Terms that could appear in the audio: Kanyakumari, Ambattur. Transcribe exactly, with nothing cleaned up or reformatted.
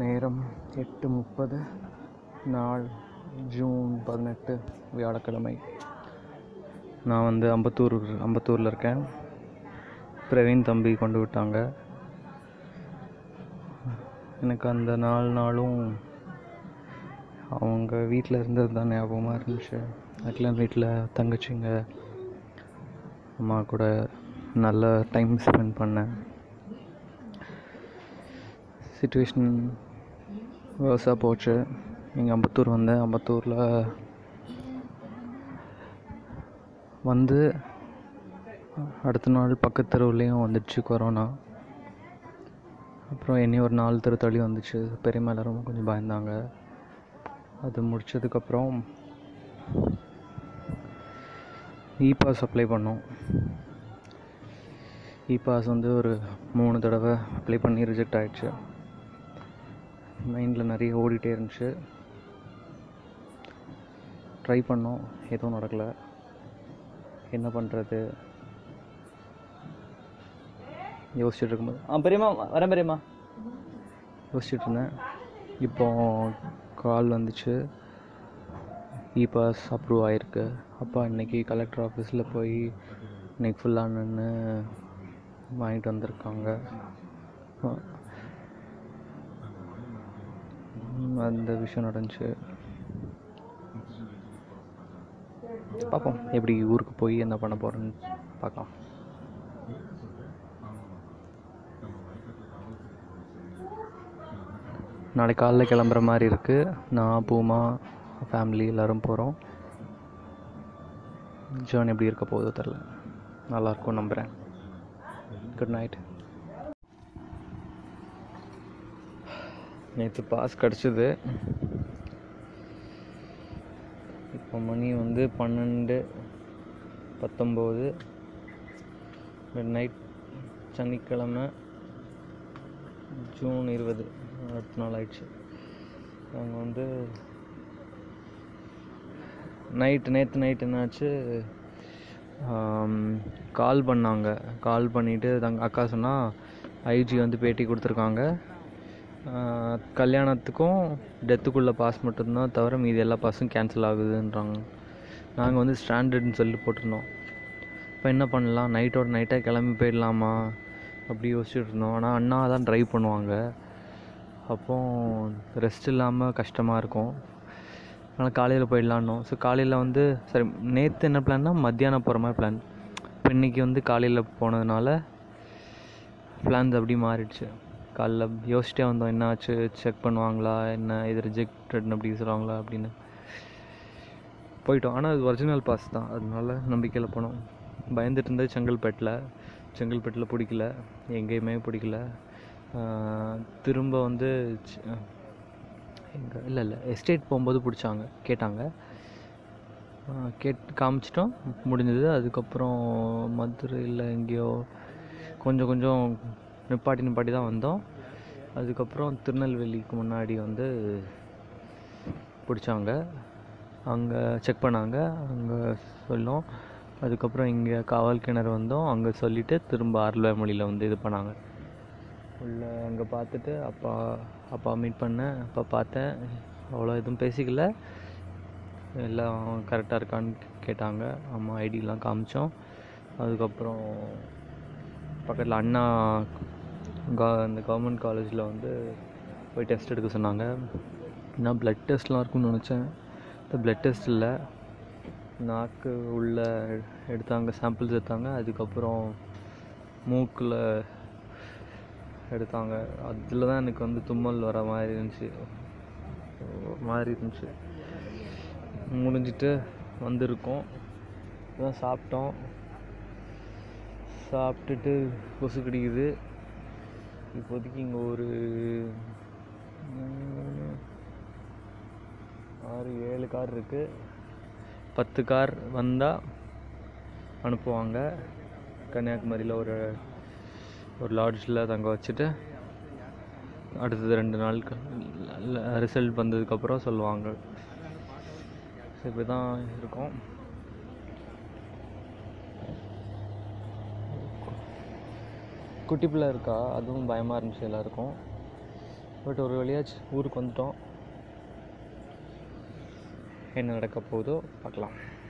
நேரம் எட்டு முப்பது. நாள் ஜூன் பதினெட்டு வியாழக்கிழமை. நான் வந்து அம்பத்தூர் அம்பத்தூரில் இருக்கேன். பிரவீன் தம்பி கொண்டு விட்டாங்க. எனக்கு அந்த நாலு நாளும் அவங்க வீட்டில் இருந்தது தான் ஞாபகமாக இருந்துச்சு. அதுக்கெலாம் வீட்டில் தங்கச்சிங்க அம்மா கூட நல்ல டைம் ஸ்பெண்ட் பண்ணேன். சிச்சுவேஷன் வேர்ஸாக போச்சு. எங்கள் அம்பத்தூர் வந்தேன். அம்பத்தூரில் வந்து அடுத்த நாள் பக்கத்து தெருவுலேயும் வந்துடுச்சு கொரோனா. அப்புறம் என்னையும் ஒரு நாலு தெரு தள்ளி வந்துச்சு. பெரியம்மா எல்லாரும் கொஞ்சம் பயந்தாங்க. அது முடித்ததுக்கப்புறம் இபாஸ் அப்ளை பண்ணோம். இபாஸ் வந்து ஒரு மூணு தடவை அப்ளை பண்ணி ரிஜெக்ட் ஆகிடுச்சு. மைண்டில் நிறைய ஓடிட்டே இருந்துச்சு. ட்ரை பண்ணோம், எதுவும் நடக்கலை. என்ன பண்ணுறது யோசிச்சுட்டு இருக்கும்போது ஆ பெரியம்மா வரேன் பெரியம்மா யோசிச்சுட்டு இருந்தேன். இப்போ கால் வந்துச்சு, இபாஸ் அப்ரூவ் ஆகிருக்கு. அப்பா இன்றைக்கி கலெக்டர் ஆஃபீஸில் போய் இன்றைக்கி ஃபுல்லாக நின்று வாங்கிட்டு வந்திருக்காங்க. அந்த விஷயம் நடந்துச்சு. பார்ப்போம் எப்படி ஊருக்கு போய் என்ன பண்ண போகிறேன்னு பார்க்கலாம். நாளைக்கு காலைல கிளம்புற மாதிரி இருக்குது. நான் பூமா ஃபேமிலி எல்லோரும் போகிறோம். ஜேர்னி எப்படி இருக்க போகுது தெரில, நல்லாயிருக்கும் நம்புகிறேன். Good night. நேற்று பாஸ் கிடச்சிது. இப்போ மணி வந்து பன்னெண்டு பத்தொம்போது. Good night. சனிக்கிழமை ஜூன் இருபது அடுத்த நாள் ஆயிடுச்சு. நாங்கள் வந்து நைட்டு நேற்று நைட்டு என்னாச்சு, கால் பண்ணாங்க. கால் பண்ணிவிட்டு தங்க அக்கா சொன்னால் ஐஜி வந்து பேட்டி கொடுத்துருக்காங்க, கல்யாணத்துக்கும் டெத்துக்குள்ளே பாஸ் மட்டும்தான் தவிர மீது எல்லா பாஸும் கேன்சல் ஆகுதுன்றாங்க. நாங்கள் வந்து ஸ்டாண்டர்ட்னு சொல்லி போட்டிருந்தோம். இப்போ என்ன பண்ணலாம், நைட்டோட நைட்டாக கிளம்பி போயிடலாமா அப்படி யோசிச்சுட்டு இருந்தோம். ஆனால் அண்ணா தான் ட்ரைவ் பண்ணுவாங்க, அப்போ ரெஸ்ட் இல்லாமல் கஷ்டமாக இருக்கும். அதனால் காலையில் போயிடலான்னோம். ஸோ காலையில் வந்து சரி, நேற்று என்ன பிளான்னா மத்தியானம் போகிற மாதிரி பிளான். இப்போ இன்றைக்கி வந்து காலையில் போனதுனால பிளான்ஸ் அப்படி மாறிடுச்சு. காலைல யோசிச்சிட்டே வந்தோம், என்ன ஆச்சு, செக் பண்ணுவாங்களா என்ன, இது ரிஜெக்டட்னு அப்படி சொல்லுவாங்களா அப்படின்னு போயிட்டோம். ஆனால் அது ஒரிஜினல் பாஸ் தான், அதனால நம்பிக்கையில் போனோம். பயந்துட்டு இருந்தது செங்கல்பேட்டில். செங்கல்பேட்டில் பிடிக்கல, எங்கேயுமே பிடிக்கல. திரும்ப வந்து எங்கள் இல்லை இல்லை எஸ்டேட் போகும்போது பிடிச்சாங்க, கேட்டாங்க, கேட் காமிச்சிட்டோம், முடிஞ்சது. அதுக்கப்புறம் மதுரையில் எங்கேயோ கொஞ்சம் கொஞ்சம் நிப்பாட்டி நிப்பாட்டி தான் வந்தோம். அதுக்கப்புறம் திருநெல்வேலிக்கு முன்னாடி வந்து பிடிச்சாங்க, அங்கே செக் பண்ணாங்க, அங்கே சொல்லும். அதுக்கப்புறம் இங்கே காவல் கிணறு வந்தோம், அங்கே சொல்லிவிட்டு திரும்ப ஆறுவாய் மொழியில் வந்து இது பண்ணாங்க. உள்ள அங்கே பார்த்துட்டு அப்பா அப்பா மீட் பண்ணேன். அப்பா பார்த்தேன், அவ்வளோ எதுவும் பேசிக்கல. எல்லாம் கரெக்டாக இருக்கான்னு கேட்டாங்க. அம்மா ஐடிலாம் காமிச்சோம். அதுக்கப்புறம் பக்கத்தில் அண்ணா கா இந்த கவர்மெண்ட் காலேஜில் வந்து போய் டெஸ்ட் எடுக்க சொன்னாங்க. நான் ப்ளட் டெஸ்ட்லாம் இருக்குன்னு நினச்சேன். இந்த ப்ளட் டெஸ்ட் இல்லை, நாக்கு உள்ளே எடுத்தாங்க, சாம்பிள்ஸ் எடுத்தாங்க. அதுக்கப்புறம் மூக்கில் எடுத்தாங்க. அதில் தான் எனக்கு வந்து தும்மல் வர மாதிரி இருந்துச்சு மாதிரி இருந்துச்சு முடிஞ்சிட்டு வந்திருக்கோம். அதான் சாப்பிட்டோம். சாப்பிட்டுட்டு கொசு கடிக்குது. இப்போதைக்கு இங்கே ஒரு ஆறு ஏழு கார் இருக்குது. பத்து கார் வந்தால் அனுப்புவாங்க. கன்னியாகுமரியில் ஒரு ஒரு லாட்ஜில் தங்க வச்சுட்டு அடுத்தது ரெண்டு நாளுக்கு ரிசல்ட் வந்ததுக்கப்புறம் சொல்லுவாங்க. இப்படி தான் இருக்கும். குட்டி பிள்ளை இருக்கா, அதுவும் பயமாக இருந்துச்சு எல்லாருக்கும். பட் ஒரு வழியாச்சு ஊருக்கு வந்துட்டோம். என்ன நடக்க போகுதோ பார்க்கலாம்.